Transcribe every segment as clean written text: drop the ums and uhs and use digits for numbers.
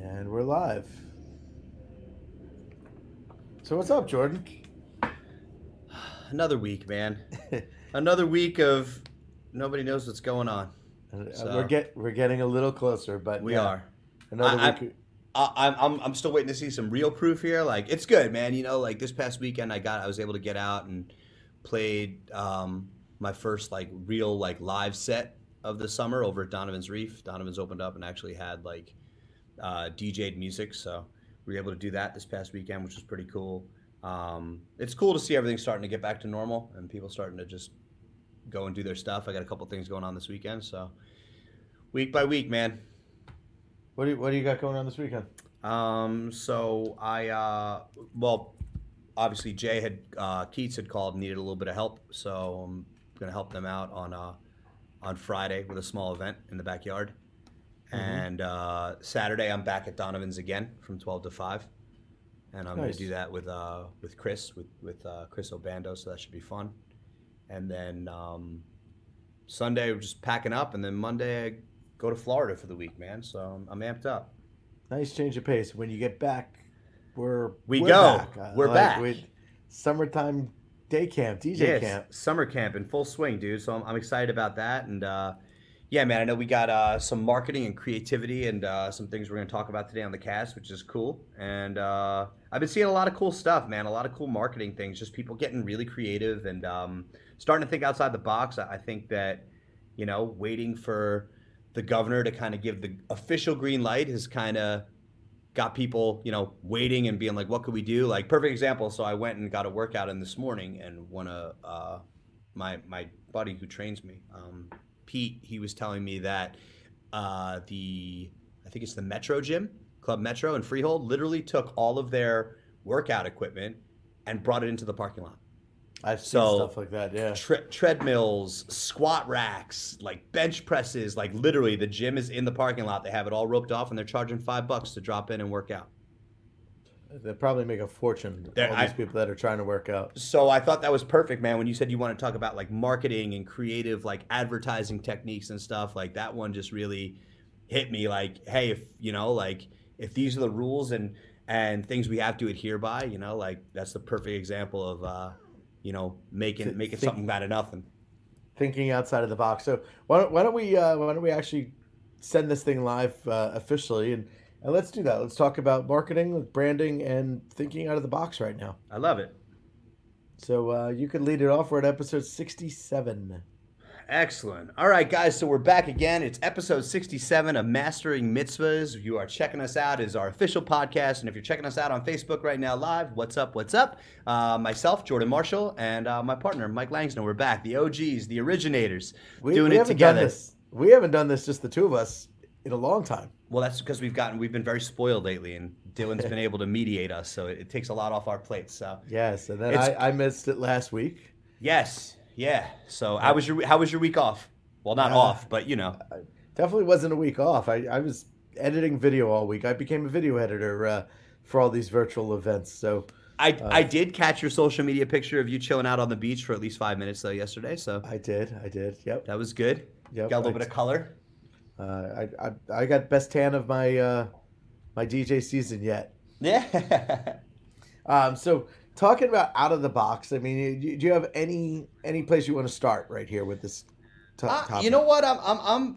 And we're live. So what's up, Jordan? Another week, man. Another week of nobody knows what's going on. So we're getting a little closer, but we are. Another week. I'm still waiting to see some real proof here. Like, it's good, man. You know, like this past weekend, I was able to get out and played my first real live set of the summer over at Donovan's Reef. Donovan's opened up and actually had DJ'd music, so we were able to do that this past weekend, which was pretty cool. It's cool to see everything starting to get back to normal and people starting to just go and do their stuff. I got a couple things going on this weekend, so week by week, man. What do you got going on this weekend? So obviously Jay had Keats had called and needed a little bit of help, so I'm gonna help them out on Friday with a small event in the backyard. Mm-hmm. And Saturday I'm back at Donovan's again from 12 to 5, and I'm nice. Going to do that with Chris Obando, so that should be fun. And then Sunday we're just packing up, and then Monday I go to Florida for the week, man. So I'm amped up. Nice change of pace. When you get back, we're back. With summertime day camp, DJ camp, summer camp in full swing, dude. So I'm excited about that, and. Yeah, man, I know we got some marketing and creativity and some things we're going to talk about today on the cast, which is cool. And I've been seeing a lot of cool stuff, man, a lot of cool marketing things, just people getting really creative and starting to think outside the box. I think that, you know, waiting for the governor to kind of give the official green light has kind of got people, you know, waiting and being like, what could we do? Like, perfect example. So I went and got a workout in this morning, and one of my buddy who trains me, Pete, he was telling me that I think it's the Metro Gym, Club Metro in Freehold, literally took all of their workout equipment and brought it into the parking lot. I've seen stuff like that, yeah. Treadmills, squat racks, bench presses, literally the gym is in the parking lot. They have it all roped off, and they're charging $5 to drop in and work out. They probably make a fortune, all these people that are trying to work out. So I thought that was perfect, man. When you said you want to talk about marketing and creative advertising techniques and stuff, that one just really hit me. Hey, if you know, if these are the rules and things we have to adhere by, you know, that's the perfect example of, you know, making something out of nothing. Thinking outside of the box. So why don't we actually send this thing live officially and. And let's do that. Let's talk about marketing, branding, and thinking out of the box right now. I love it. So you could lead it off. We're at episode 67. Excellent. All right, guys. So we're back again. It's episode 67 of Mastering Mitzvahs. If you are checking us out, is our official podcast. And if you're checking us out on Facebook right now live, what's up? What's up? Myself, Jordan Marshall, and my partner, Mike Langston. We're back. The OGs, the originators, doing it together. We haven't done this, just the two of us, in a long time. Well, that's because we've been very spoiled lately, and Dylan's been able to mediate us, so it takes a lot off our plates. So yes, and then I missed it last week. Yes, yeah. So how was your week off? Well, not off, but you know, I definitely wasn't a week off. I was editing video all week. I became a video editor for all these virtual events. So I did catch your social media picture of you chilling out on the beach for at least 5 minutes though yesterday. So I did. Yep, that was good. Yep, got a little bit of color. I got best tan of my my DJ season yet. Yeah. So talking about out of the box, I mean, do you have any place you want to start right here with this topic? You know what? I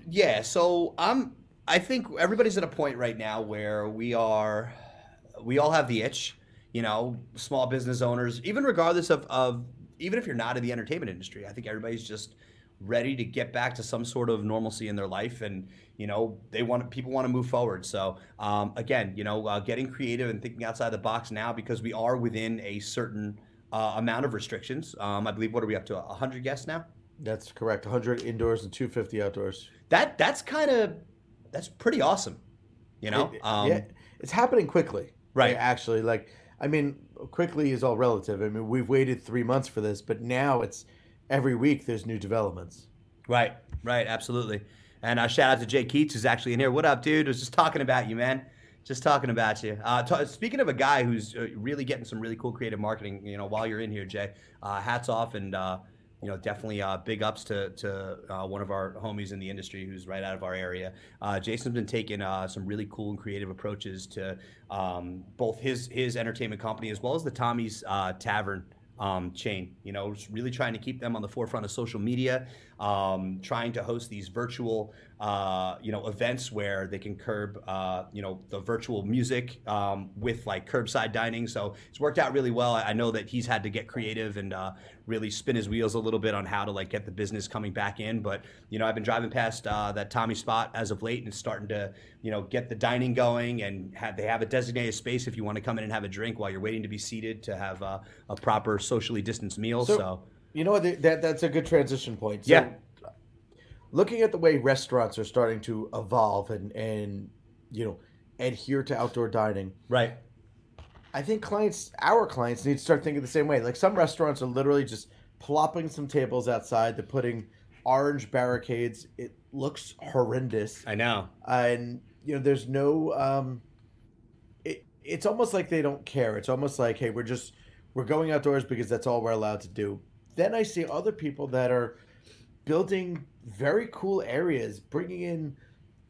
think everybody's at a point right now where we all have the itch, you know, small business owners, even regardless of even if you're not in the entertainment industry. I think everybody's just ready to get back to some sort of normalcy in their life, and you know people want to move forward. So again, you know, getting creative and thinking outside the box now, because we are within a certain amount of restrictions. I believe, what are we up to, 100 guests now? That's correct. 100 indoors and 250 outdoors. That's pretty awesome. You know, yeah, it's happening quickly. Right. Actually, I mean, quickly is all relative. I mean, we've waited 3 months for this, but now it's. Every week there's new developments. Right, absolutely. And shout out to Jay Keats, who's actually in here. What up, dude? I was just talking about you, man. Just talking about you. Speaking of a guy who's really getting some really cool creative marketing, you know, while you're in here, Jay, hats off and you know, definitely big ups to one of our homies in the industry who's right out of our area. Jason's been taking some really cool and creative approaches to both his entertainment company as well as the Tommy's Tavern chain. You know, just really trying to keep them on the forefront of social media, trying to host these virtual, you know, events where they can curb, you know, the virtual music with like curbside dining. So it's worked out really well. I know that he's had to get creative and really spin his wheels a little bit on how to like get the business coming back in. But, you know, I've been driving past that Tommy spot as of late, and it's starting to, you know, get the dining going, and they have a designated space if you want to come in and have a drink while you're waiting to be seated to have a proper socially distanced meal. So you know, that's a good transition point. So, yeah. Looking at the way restaurants are starting to evolve and you know, adhere to outdoor dining. Right. I think our clients need to start thinking the same way. Like, some restaurants are literally just plopping some tables outside. They're putting orange barricades. It looks horrendous. I know. And you know, there's no it's almost like they don't care. It's almost like, hey, we're going outdoors because that's all we're allowed to do. Then I see other people that are building very cool areas, bringing in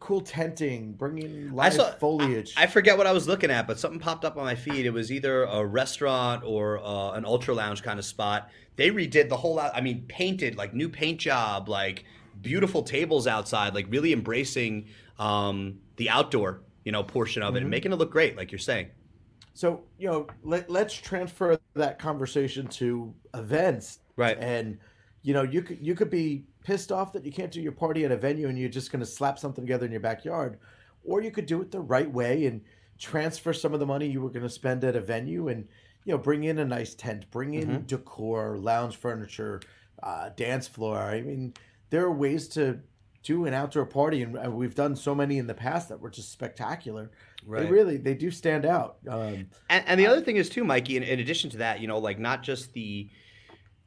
cool tenting, bringing in live foliage. I forget what I was looking at, but something popped up on my feed. It was either a restaurant or an ultra lounge kind of spot. They redid the whole lot. I mean, painted, like new paint job, like beautiful tables outside, like really embracing the outdoor, you know, portion of it, and making it look great, like you're saying. So, you know, let's transfer that conversation to events. Right. And, you know, you could be pissed off that you can't do your party at a venue and you're just going to slap something together in your backyard. Or you could do it the right way and transfer some of the money you were going to spend at a venue and, you know, bring in a nice tent, bring in decor, lounge furniture, dance floor. I mean, there are ways to do an outdoor party, and we've done so many in the past that were just spectacular. Right. They do stand out. And the other thing is too, Mikey, in addition to that, you know, like not just the,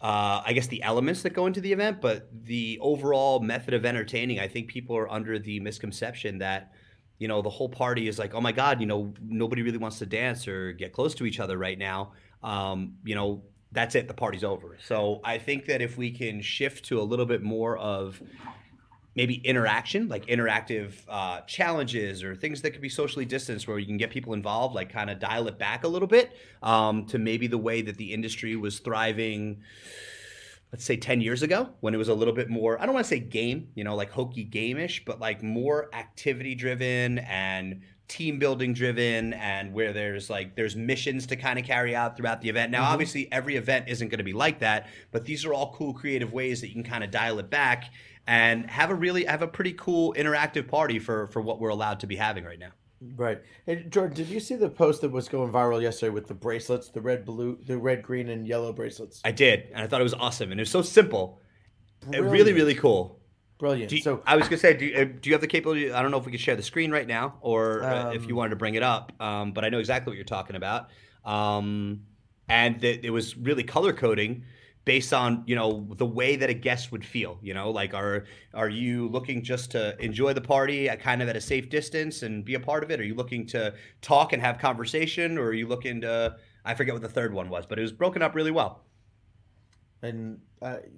I guess the elements that go into the event, but the overall method of entertaining. I think people are under the misconception that, you know, the whole party is like, oh my God, you know, nobody really wants to dance or get close to each other right now. You know, that's it. The party's over. So I think that if we can shift to a little bit more of maybe interaction, like interactive challenges or things that could be socially distanced where you can get people involved, like kind of dial it back a little bit to maybe the way that the industry was thriving, let's say 10 years ago, when it was a little bit more, I don't want to say game, you know, like hokey game-ish, but like more activity driven and team building driven, and where there's missions to kind of carry out throughout the event. Now, obviously every event isn't going to be like that, but these are all cool creative ways that you can kind of dial it back and have a pretty cool interactive party for what we're allowed to be having right now. Right. Hey, Jordan, did you see the post that was going viral yesterday with the bracelets, the red, green, and yellow bracelets? I did, and I thought it was awesome, and it was so simple. Brilliant. Really, really cool. Brilliant. I was going to say, do you have the capability? I don't know if we could share the screen right now, or if you wanted to bring it up, but I know exactly what you're talking about. And it was really color coding based on, you know, the way that a guest would feel, you know, like are you looking just to enjoy the party at kind of at a safe distance and be a part of it? Are you looking to talk and have conversation, or are you looking to, I forget what the third one was, but it was broken up really well. And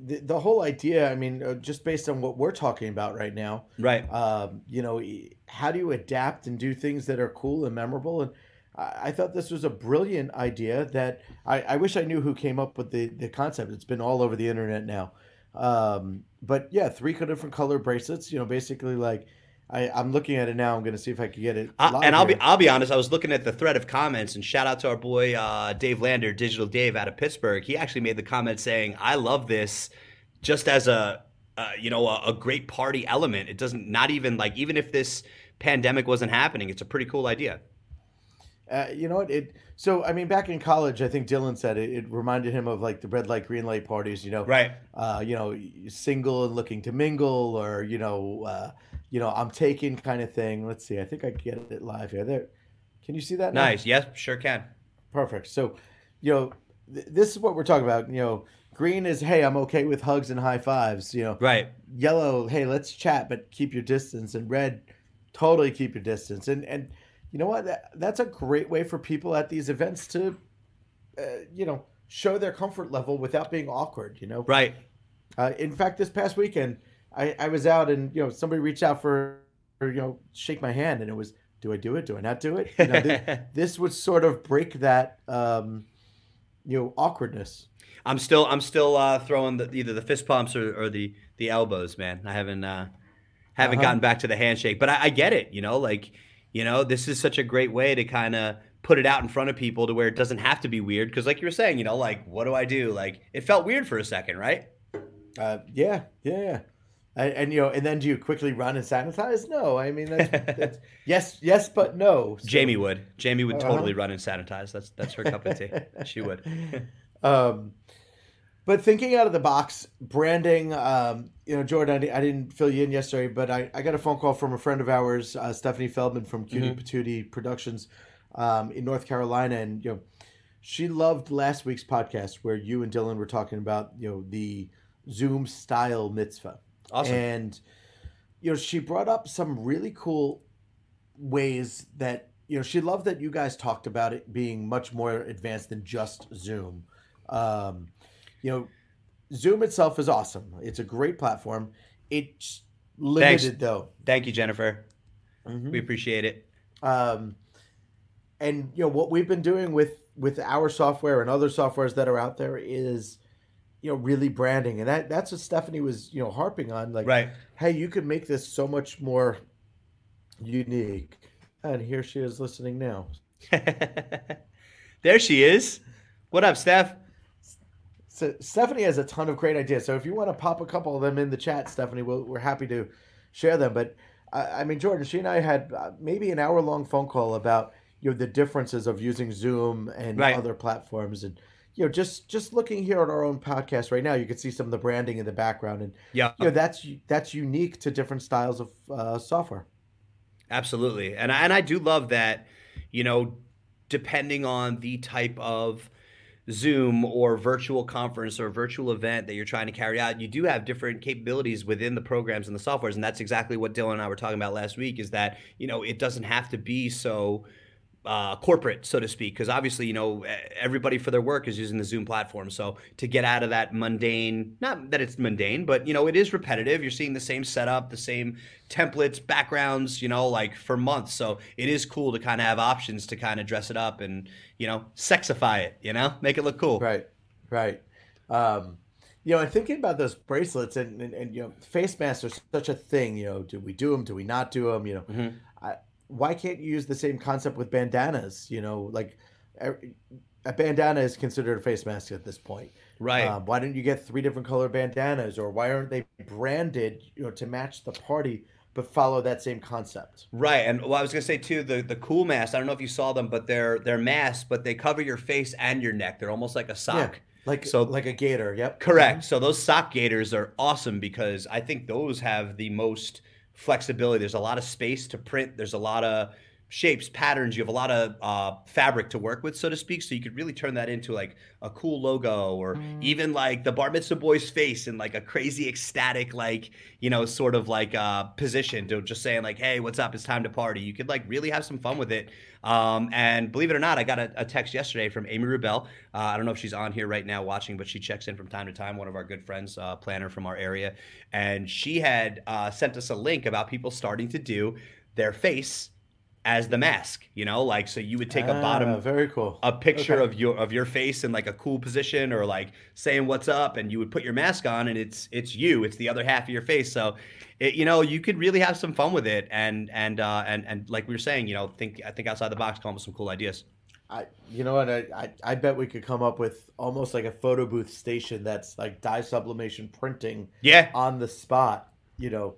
the whole idea, I mean, just based on what we're talking about right now, right? You know, how do you adapt and do things that are cool and memorable? And I thought this was a brilliant idea that I wish I knew who came up with the concept. It's been all over the internet now. But yeah, 3 different color bracelets, you know, basically like I'm looking at it now. I'm going to see if I can get it. And I'll be honest. I was looking at the thread of comments, and shout out to our boy, Dave Lander, Digital Dave out of Pittsburgh. He actually made the comment saying, I love this just as a great party element. It doesn't, not even like, even if this pandemic wasn't happening, it's a pretty cool idea. You know what? So, I mean, back in college, I think Dylan said it reminded him of like the red light, green light parties, you know, right. You know, single and looking to mingle, or, you know, I'm taking kind of thing. Let's see. I think I get it live here. There. Can you see that now? Nice. Yes, sure can. Perfect. So, you know, this is what we're talking about. You know, green is, hey, I'm okay with hugs and high fives, you know, right. Yellow, hey, let's chat, but keep your distance. And red, totally keep your distance. And, you know what? That's a great way for people at these events to, you know, show their comfort level without being awkward, you know? Right. In fact, this past weekend, I was out and, you know, somebody reached out for, you know, shake my hand, and it was, do I do it? Do I not do it? You know, this would sort of break that, you know, awkwardness. I'm still throwing either the fist pumps or the elbows, man. I haven't gotten back to the handshake, but I get it. You know, like, you know, this is such a great way to kind of put it out in front of people to where it doesn't have to be weird. Because like you were saying, you know, like, what do I do? Like, it felt weird for a second, right? Yeah. And you know, and then do you quickly run and sanitize? No, I mean, that's yes, but no. So, Jamie would totally run and sanitize. That's her cup of tea. She would. But thinking out of the box, branding. You know, Jordan, I didn't fill you in yesterday, but I got a phone call from a friend of ours, Stephanie Feldman from Cutie Patootie Productions, in North Carolina, and you know, she loved last week's podcast where you and Dylan were talking about, you know, the Zoom style mitzvah. Awesome. And, you know, she brought up some really cool ways that, you know, she loved that you guys talked about it being much more advanced than just Zoom. You know, Zoom itself is awesome. It's a great platform. It's limited, though. Thank you, Jennifer. Mm-hmm. We appreciate it. And, you know, what we've been doing with our software and other softwares that are out there is, you know, really branding, and that's what Stephanie was, you know, harping on, like, right. Hey, you could make this so much more unique. And here she is listening now. There she is. What up, Steph? So Stephanie has a ton of great ideas. So if you want to pop a couple of them in the chat, Stephanie, we're happy to share them. But I mean, Jordan, she and I had maybe an hour-long phone call about, you know, the differences of using Zoom and other platforms. And you know, just looking here at our own podcast right now, you can see some of the branding in the background, and you know, that's unique to different styles of software. Absolutely, and I do love that. You know, depending on the type of Zoom or virtual conference or virtual event that you're trying to carry out, you do have different capabilities within the programs and the softwares, and that's exactly what Dylan and I were talking about last week. Is that, you know, it doesn't have to be so corporate, so to speak, because obviously, you know, everybody for their work is using the Zoom platform. So to get out of that mundane, not that it's mundane, but, you know, it is repetitive. You're seeing the same setup, the same templates, backgrounds, you know, like for months. So it is cool to kind of have options to kind of dress it up and, you know, sexify it, you know, make it look cool. Right. You know, and thinking about those bracelets and you know, face masks are such a thing. You know, do we do them? Do we not do them? You know, why can't you use the same concept with bandanas? You know, like a bandana is considered a face mask at this point. Right. Why don't you get 3 different color bandanas, or why aren't they branded, you know, to match the party, but follow that same concept? Right. And well, I was going to say too, the cool masks, I don't know if you saw them, but they're masks, but they cover your face and your neck. They're almost like a sock. Yeah. Like a gaiter. Yep. Correct. So those sock gaiters are awesome because I think those have the most flexibility. There's a lot of space to print. There's a lot of shapes, patterns. You have a lot of fabric to work with, so to speak. So you could really turn that into like a cool logo, or even like the bar mitzvah boy's face in like a crazy ecstatic, like, you know, sort of like position to just saying like, hey, what's up? It's time to party. You could like really have some fun with it. And believe it or not, I got a text yesterday from Amy Rubel. I don't know if she's on here right now watching, but she checks in from time to time, one of our good friends, planner from our area. And she had sent us a link about people starting to do their face as the mask, you know, like, so you would take a bottom, very cool, a picture of your face in like a cool position or like saying what's up, and you would put your mask on, and it's the other half of your face. So, it, you know, you could really have some fun with it, and like we were saying, you know, I think outside the box, come up with some cool ideas. I bet we could come up with almost like a photo booth station that's like dye sublimation printing, on the spot, you know,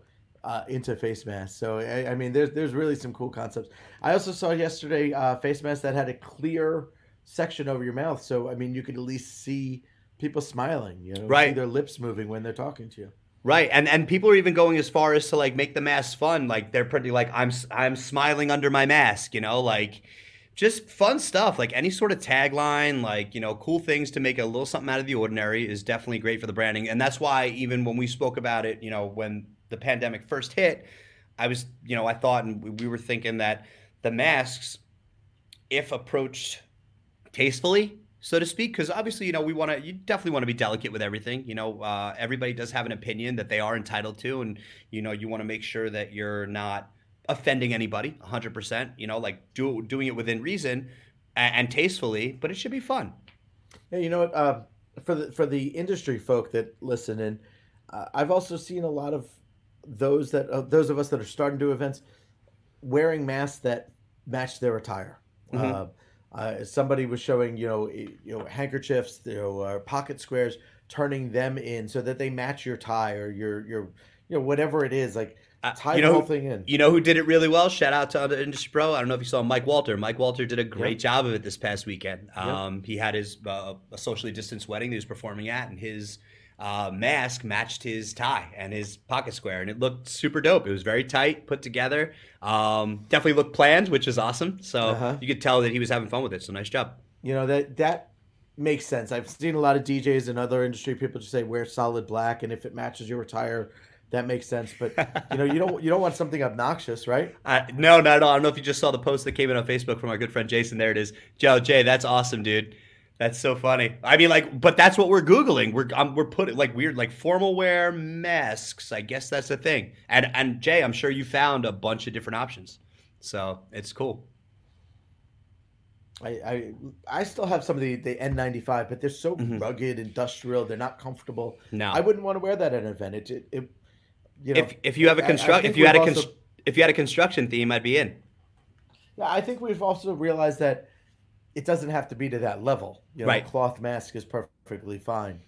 into face masks. So I mean, there's really some cool concepts. I also saw yesterday face masks that had a clear section over your mouth, so I mean, you could at least see people smiling, you know, see their lips moving when they're talking to you. Right, and people are even going as far as to like make the masks fun. Like they're pretty like I'm smiling under my mask, you know, like just fun stuff. Like any sort of tagline, like, you know, cool things to make a little something out of the ordinary is definitely great for the branding, and that's why even when we spoke about it, you know, when the pandemic first hit, I thought we were thinking that the masks, if approached tastefully so to speak, because obviously, you know, you definitely want to be delicate with everything. You know, everybody does have an opinion that they are entitled to, and, you know, you want to make sure that you're not offending anybody 100%, you know, like doing it within reason and tastefully, but it should be fun. Yeah, you know what, for the industry folk that listen in, I've also seen a lot of those of us that are starting to do events wearing masks that match their attire. Mm-hmm. Somebody was showing, you know, handkerchiefs, pocket squares, turning them in so that they match your tie or your you know, whatever it is, like tie the whole thing in. You know who did it really well? Shout out to MisoPros. I don't know if you saw Mike Walter. Mike Walter did a great job of it this past weekend. He had his a socially distanced wedding that he was performing at, and his mask matched his tie and his pocket square, and it looked super dope. It was very tight, put together. Definitely looked planned, which is awesome. So you could tell that he was having fun with it. So nice job. You know, that makes sense. I've seen a lot of DJs and other industry people just say wear solid black, and if it matches your attire, that makes sense. But you know, you don't want something obnoxious, right? No, not at all. I don't know if you just saw the post that came in on Facebook from our good friend Jason. There it is. Joe Jay, that's awesome, dude. That's so funny. I mean, like, but that's what we're Googling. We're putting like weird, like formal wear masks. I guess that's the thing. And Jay, I'm sure you found a bunch of different options. So it's cool. I still have some of the N95, but they're so rugged, industrial. They're not comfortable. No, I wouldn't want to wear that at an event. It you know, if you had a construction theme, I'd be in. Yeah, I think we've also realized that it doesn't have to be to that level. You know, right. A cloth mask is perfectly fine.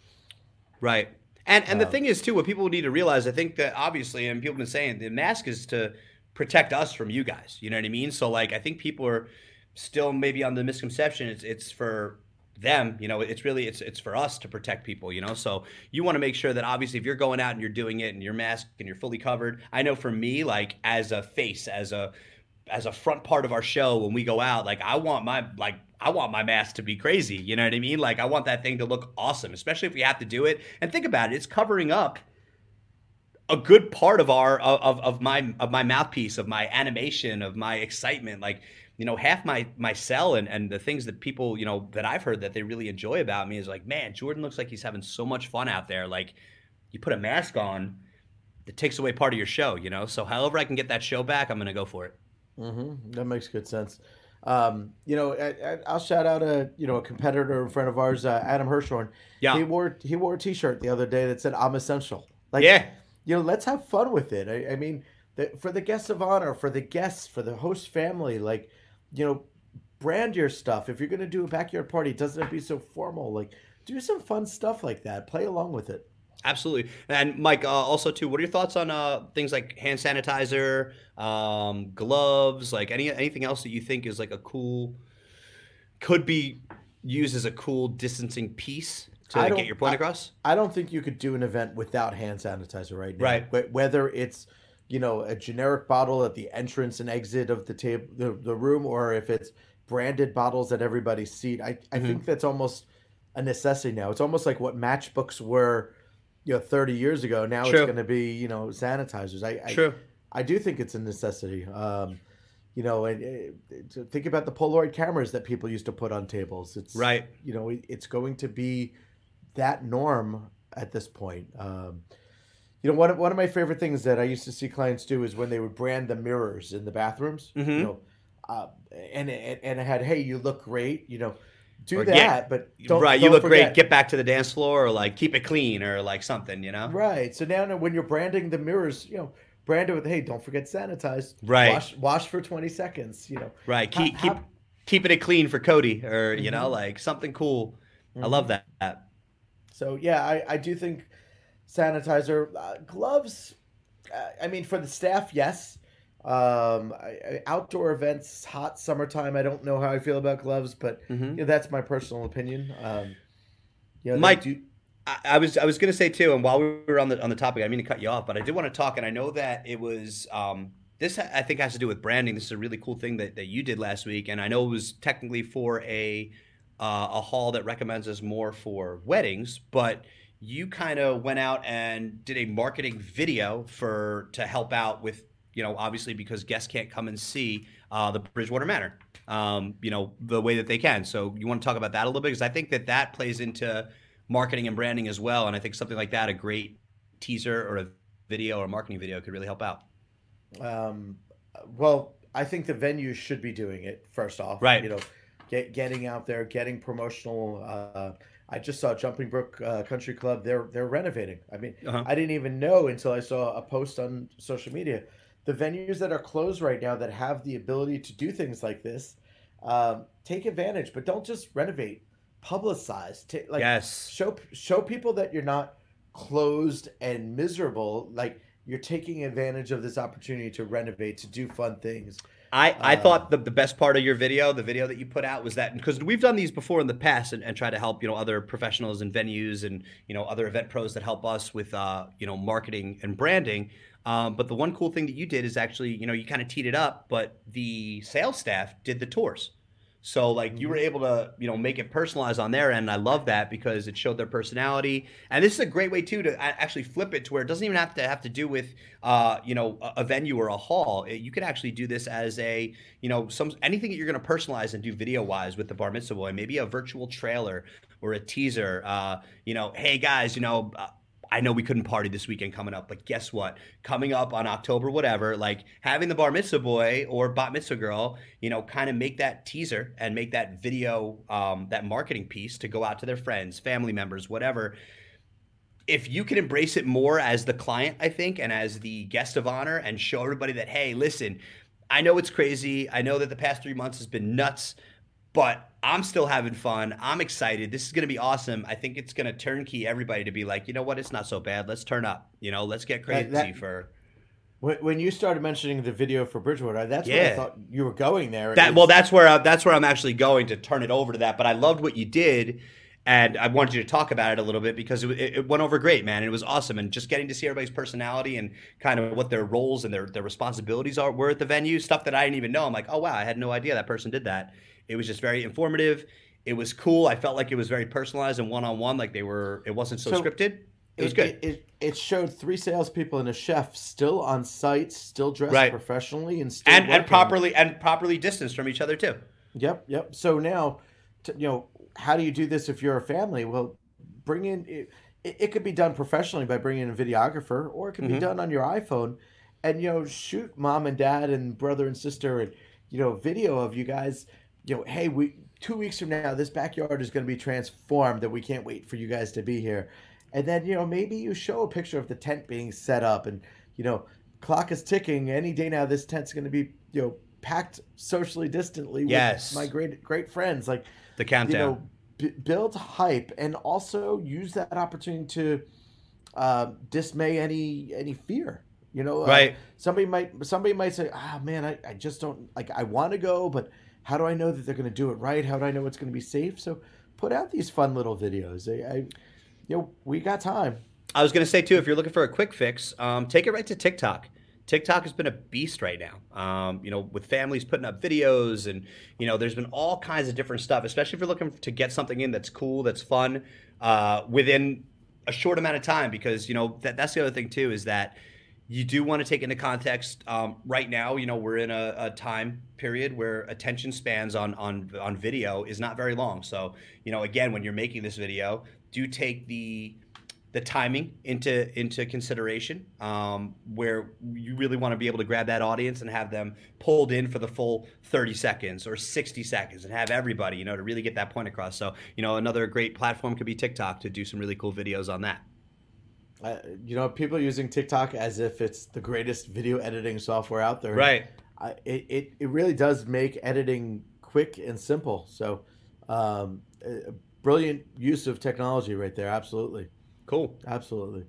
Right. And the thing is, too, what people need to realize, I think that obviously, and people have been saying, the mask is to protect us from you guys. You know what I mean? So, like, I think people are still maybe on the misconception it's for them. You know, it's really, it's for us to protect people, you know? So you want to make sure that obviously if you're going out and you're doing it and you're masked and you're fully covered. I know for me, like, as a face, as a front part of our show when we go out, like, I want my mask to be crazy. You know what I mean? Like, I want that thing to look awesome, especially if we have to do it. And think about it, it's covering up a good part of our of my mouthpiece, of my animation, of my excitement. Like, you know, half my cell and the things that people, you know, that I've heard that they really enjoy about me is like, man, Jordan looks like he's having so much fun out there. Like, you put a mask on, it takes away part of your show, you know? So however I can get that show back, I'm going to go for it. Mm-hmm. That makes good sense. You know, I'll shout out a competitor and friend of ours, Adam Hirshhorn. Yeah. He wore a T-shirt the other day that said, "I'm essential." Like, yeah. You know, let's have fun with it. I mean, for the guests of honor, for the guests, for the host family, like, you know, brand your stuff. If you're going to do a backyard party, doesn't it be so formal? Like, do some fun stuff like that. Play along with it. Absolutely. And Mike, also too, what are your thoughts on things like hand sanitizer, gloves, like anything else that you think is like could be used as a cool distancing piece to get your point across? I don't think you could do an event without hand sanitizer right now. Right. Whether it's, you know, a generic bottle at the entrance and exit of the room, or if it's branded bottles at everybody's seat, I think that's almost a necessity now. It's almost like what matchbooks were, you know, 30 years ago. Now True. It's going to be, you know, sanitizers. True. I do think it's a necessity. You know, think about the Polaroid cameras that people used to put on tables. It's right. You know, it's going to be that norm at this point. You know, one of my favorite things that I used to see clients do is when they would brand the mirrors in the bathrooms. Mm-hmm. You know, and I had, "Hey, you look great," you know. Do or that, get, but don't Right, don't you look forget. Great. Get back to the dance floor, or like keep it clean, or like something, you know? Right. So now when you're branding the mirrors, you know, brand it with, "Hey, don't forget sanitize." Right. Wash for 20 seconds, you know. Right. Keeping it clean for Cody, or, you know, like something cool. Mm-hmm. I love that. So, yeah, I do think sanitizer, gloves, I mean, for the staff, yes. Outdoor events, hot summertime, I don't know how I feel about gloves, but you know, that's my personal opinion. You know, Mike, I was going to say too, and while we were on the topic, I mean to cut you off, but I did want to talk, and I know that it was, this I think has to do with branding. This is a really cool thing that you did last week. And I know it was technically for a hall that recommends us more for weddings, but you kind of went out and did a marketing video to help out with you know, obviously because guests can't come and see the Bridgewater Manor, you know, the way that they can. So you want to talk about that a little bit, because I think that that plays into marketing and branding as well. And I think something like that, a great teaser or a video or marketing video, could really help out. Well, I think the venues should be doing it first off, right? You know, getting out there, getting promotional. I just saw Jumping Brook Country Club. They're renovating. I mean, I didn't even know until I saw a post on social media. The venues that are closed right now that have the ability to do things like this, take advantage. But don't just renovate. Publicize. Show people that you're not closed and miserable. Like, you're taking advantage of this opportunity to renovate, to do fun things. I thought the best part of your video, the video that you put out, was that, because we've done these before in the past and try to help, you know, other professionals and venues and, you know, other event pros that help us with, you know, marketing and branding. But the one cool thing that you did is actually, you know, you kind of teed it up, but the sales staff did the tours. So like you were able to, you know, make it personalized on their end. And I love that because it showed their personality. And this is a great way too to actually flip it to where it doesn't even have to do with, you know, a venue or a hall. You could actually do this as a, you know, anything that you're going to personalize and do video wise with the Bar Mitzvah Boy, maybe a virtual trailer or a teaser, you know, hey guys, you know, I know we couldn't party this weekend coming up, but guess what? Coming up on October, whatever, like having the Bar Mitzvah Boy or Bat Mitzvah Girl, you know, kind of make that teaser and make that video, that marketing piece to go out to their friends, family members, whatever. If you can embrace it more as the client, I think, and as the guest of honor, and show everybody that, hey, listen, I know it's crazy. I know that the past 3 months has been nuts, but I'm still having fun. I'm excited. This is going to be awesome. I think it's going to turnkey everybody to be like, you know what? It's not so bad. Let's turn up. You know, let's get crazy for. When you started mentioning the video for Bridgewater, that's where I thought you were going there. That's where I'm actually going to turn it over to that. But I loved what you did, and I wanted you to talk about it a little bit because it went over great, man. It was awesome, and just getting to see everybody's personality and kind of what their roles and their responsibilities were at the venue. Stuff that I didn't even know. I'm like, oh wow, I had no idea that person did that. It was just very informative. It was cool. I felt like it was very personalized and one-on-one. Like it wasn't so scripted. It was good. It showed three salespeople and a chef still on site, still dressed professionally, and still properly distanced from each other too. Yep. So now, you know, how do you do this if you're a family? Well, bring in it could be done professionally by bringing in a videographer, or it can be done on your iPhone, and you know, shoot mom and dad and brother and sister and you know, video of you guys. You know, hey, 2 weeks from now, this backyard is going to be transformed, that we can't wait for you guys to be here. And then, you know, maybe you show a picture of the tent being set up and, you know, clock is ticking. Any day now, this tent's going to be, you know, packed socially distantly with my great friends. Like the countdown. You know, build hype, and also use that opportunity to dismay any fear. You know, somebody might say, man, I just don't like, I want to go, but how do I know that they're going to do it right? How do I know it's going to be safe? So put out these fun little videos. You know, we got time. I was going to say, too, if you're looking for a quick fix, take it right to TikTok. TikTok has been a beast right now, you know, with families putting up videos and, you know, there's been all kinds of different stuff, especially if you're looking to get something in that's cool, that's fun within a short amount of time, because, you know, that's the other thing, too, is that you do want to take into context right now, you know, we're in a time period where attention spans on video is not very long. So, you know, again, when you're making this video, do take the timing into consideration, where you really want to be able to grab that audience and have them pulled in for the full 30 seconds or 60 seconds and have everybody, you know, to really get that point across. So, you know, another great platform could be TikTok to do some really cool videos on that. You know, people are using TikTok as if it's the greatest video editing software out there. Right. It really does make editing quick and simple. So, a brilliant use of technology right there. Absolutely. Cool. Absolutely.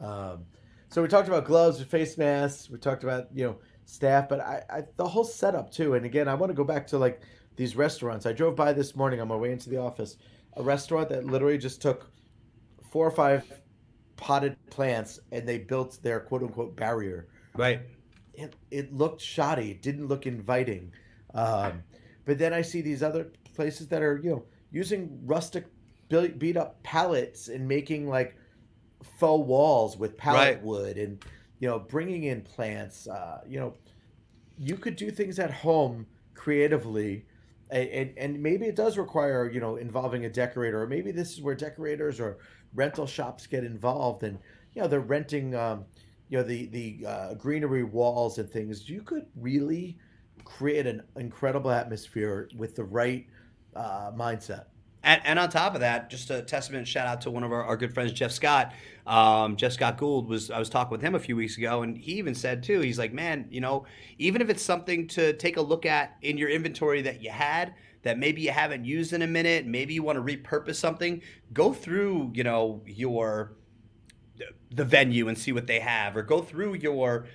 So we talked about gloves, face masks. We talked about, you know, staff, but I the whole setup too. And again, I want to go back to like these restaurants. I drove by this morning on my way into the office, a restaurant that literally just took 4 or 5 potted plants and they built their quote unquote barrier. Right. It looked shoddy. It didn't look inviting. But then I see these other places that are, you know, using rustic beat up pallets and making like faux walls with pallet wood and, you know, bringing in plants, you know, you could do things at home creatively. And maybe it does require, you know, involving a decorator, or maybe this is where decorators or rental shops get involved, and, you know, they're renting, you know, the greenery walls and things. You could really create an incredible atmosphere with the right mindset. And on top of that, just a testament, shout out to one of our good friends, Jeff Scott. Jeff Scott Gould, I was talking with him a few weeks ago, and he even said, too, he's like, man, you know, even if it's something to take a look at in your inventory that you had, that maybe you haven't used in a minute, maybe you want to repurpose something, go through, you know, the venue and see what they have, or go through your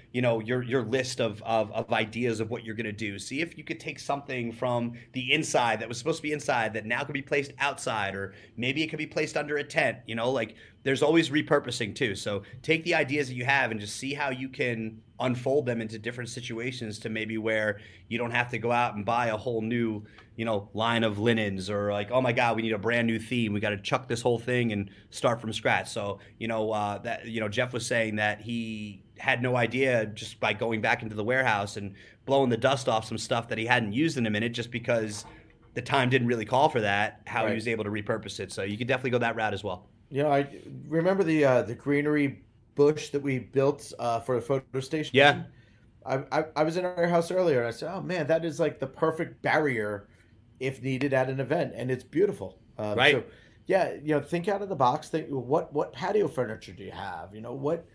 list of ideas of what you're going to do. See if you could take something from the inside that was supposed to be inside that now could be placed outside, or maybe it could be placed under a tent, you know, like there's always repurposing too. So take the ideas that you have and just see how you can unfold them into different situations to maybe where you don't have to go out and buy a whole new, you know, line of linens, or like, oh my God, we need a brand new theme. We got to chuck this whole thing and start from scratch. So, you know, that, you know, Jeff was saying that he had no idea just by going back into the warehouse and blowing the dust off some stuff that he hadn't used in a minute, just because the time didn't really call for that, how he was able to repurpose it. So you could definitely go that route as well. You know, I remember the greenery bush that we built for the photo station. Yeah. I was in our house earlier and I said, oh man, that is like the perfect barrier if needed at an event, and it's beautiful. Right. So, yeah, you know, think out of the box. Think what patio furniture do you have? You know, what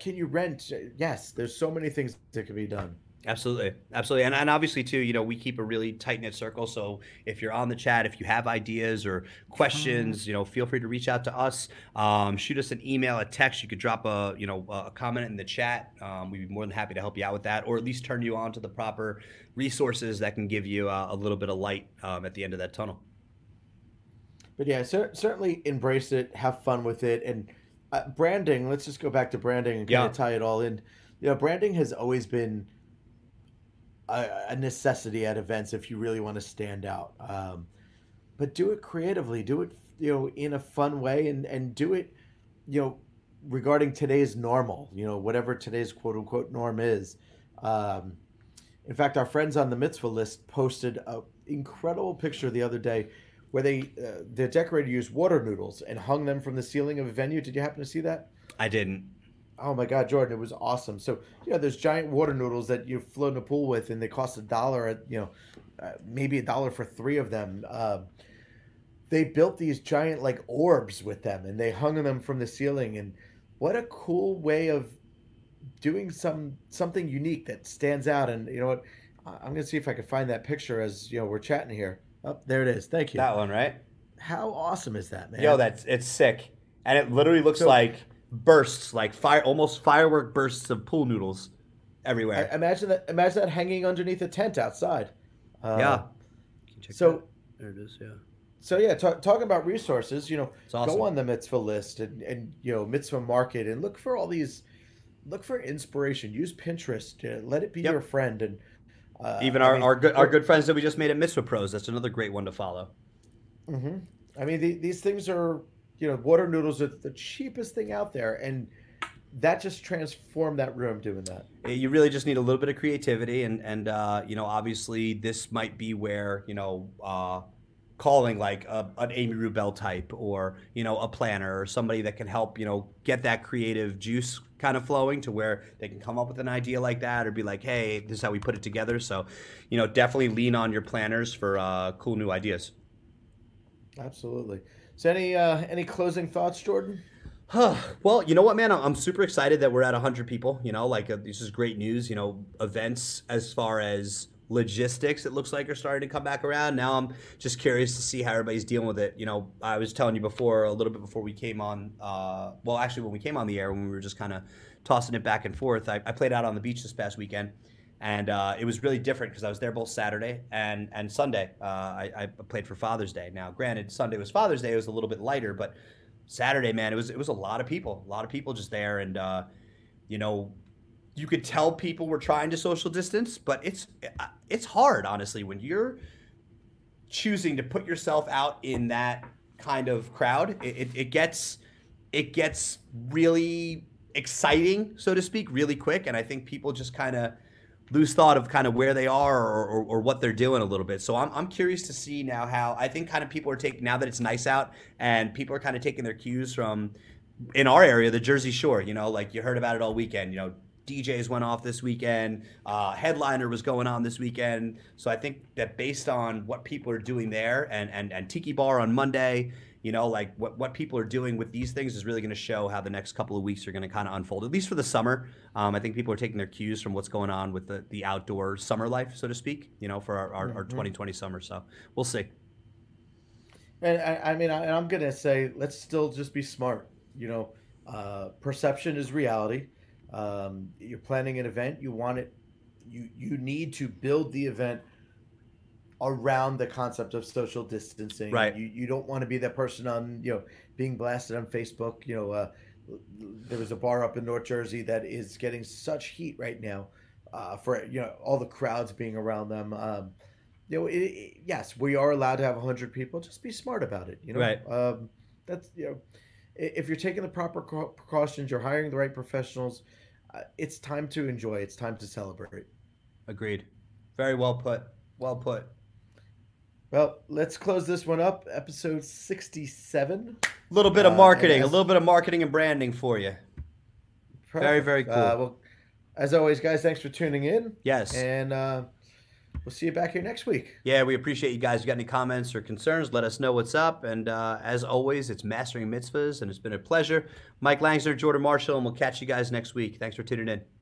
can you rent? Yes, there's so many things that can be done. Absolutely. Absolutely. And obviously, too, you know, we keep a really tight-knit circle. So if you're on the chat, if you have ideas or questions, you know, feel free to reach out to us. Shoot us an email, a text. You could drop a comment in the chat. We'd be more than happy to help you out with that, or at least turn you on to the proper resources that can give you a little bit of light at the end of that tunnel. But, yeah, certainly embrace it. Have fun with it. And branding, let's just go back to branding and kind of tie it all in. You know, branding has always been a necessity at events if you really want to stand out, but do it creatively, do it, you know, in a fun way, and do it, you know, regarding today's normal, you know, whatever today's quote-unquote norm is. In fact, our friends on the mitzvah list posted an incredible picture the other day where they the decorator used water noodles and hung them from the ceiling of a venue. Did you happen to see that? I didn't. Oh my God, Jordan, it was awesome. So, you know, there's giant water noodles that you float in a pool with, and they cost $1, you know, maybe $1 for 3 of them. They built these giant like orbs with them, and they hung them from the ceiling. And what a cool way of doing something unique that stands out. And you know what, I'm going to see if I can find that picture as, you know, we're chatting here. Oh, there it is. Thank you. That one, right? How awesome is that, man? Yo, it's sick. And it literally looks like bursts, like fire, almost firework bursts of pool noodles everywhere. Imagine that hanging underneath a tent outside. There it is. Yeah. So yeah, talking about resources, you know, awesome. Go on the mitzvah list and you know, mitzvah market, and look for inspiration. Use Pinterest. Let it be your friend. And even our good friends that we just made at MisoPros. That's another great one to follow. Mm-hmm. I mean, these things are. You know, water noodles are the cheapest thing out there, and that just transformed that room doing that. You really just need a little bit of creativity, and you know, obviously this might be where, you know, calling like an Amy Rubel type, or, you know, a planner, or somebody that can help, you know, get that creative juice kind of flowing to where they can come up with an idea like that, or be like, hey, this is how we put it together. So, you know, definitely lean on your planners for cool new ideas. Absolutely. So any closing thoughts, Jordan? Well, you know what, man? I'm super excited that we're at 100 people. You know, like this is great news. You know, events as far as logistics, it looks like, are starting to come back around. Now I'm just curious to see how everybody's dealing with it. You know, I was telling you a little bit before we came on. Well, actually, when we came on the air, when we were just kind of tossing it back and forth, I played out on the beach this past weekend. And it was really different because I was there both Saturday and Sunday. I played for Father's Day. Now, granted, Sunday was Father's Day. It was a little bit lighter. But Saturday, man, it was a lot of people. A lot of people just there. And, you know, you could tell people were trying to social distance. But it's hard, honestly, when you're choosing to put yourself out in that kind of crowd. It gets really exciting, so to speak, really quick. And I think people just kind of lose thought of kind of where they are or what they're doing a little bit. So I'm curious to see now how I think kind of people are taking, now that it's nice out and people are kind of taking their cues from, in our area, the Jersey Shore, you know, like you heard about it all weekend, you know, DJs went off this weekend, Headliner was going on this weekend. So I think that based on what people are doing there and Tiki Bar on Monday, you know, like what people are doing with these things is really going to show how the next couple of weeks are going to kind of unfold, at least for the summer. I think people are taking their cues from what's going on with the outdoor summer life, so to speak, you know, for our 2020 summer. So we'll see. And I'm going to say, let's still just be smart. You know, perception is reality. You're planning an event, you want it, you need to build the event around the concept of social distancing. Right. You don't want to be that person on, you know, being blasted on Facebook. You know, there was a bar up in North Jersey that is getting such heat right now for, you know, all the crowds being around them. You know, yes, we are allowed to have 100 people. Just be smart about it. You know, right. That's, you know, if you're taking the proper precautions, you're hiring the right professionals, it's time to enjoy. It's time to celebrate. Agreed. Very well put. Well put. Well, let's close this one up. Episode 67. A little bit of marketing. A little bit of marketing and branding for you. Perfect. Very, very cool. Well, as always, guys, thanks for tuning in. Yes. And we'll see you back here next week. Yeah, we appreciate you guys. You got any comments or concerns, let us know what's up. And as always, it's Mastering Mitzvahs, and it's been a pleasure. Mike Langsner, Jordan Marshall, and we'll catch you guys next week. Thanks for tuning in.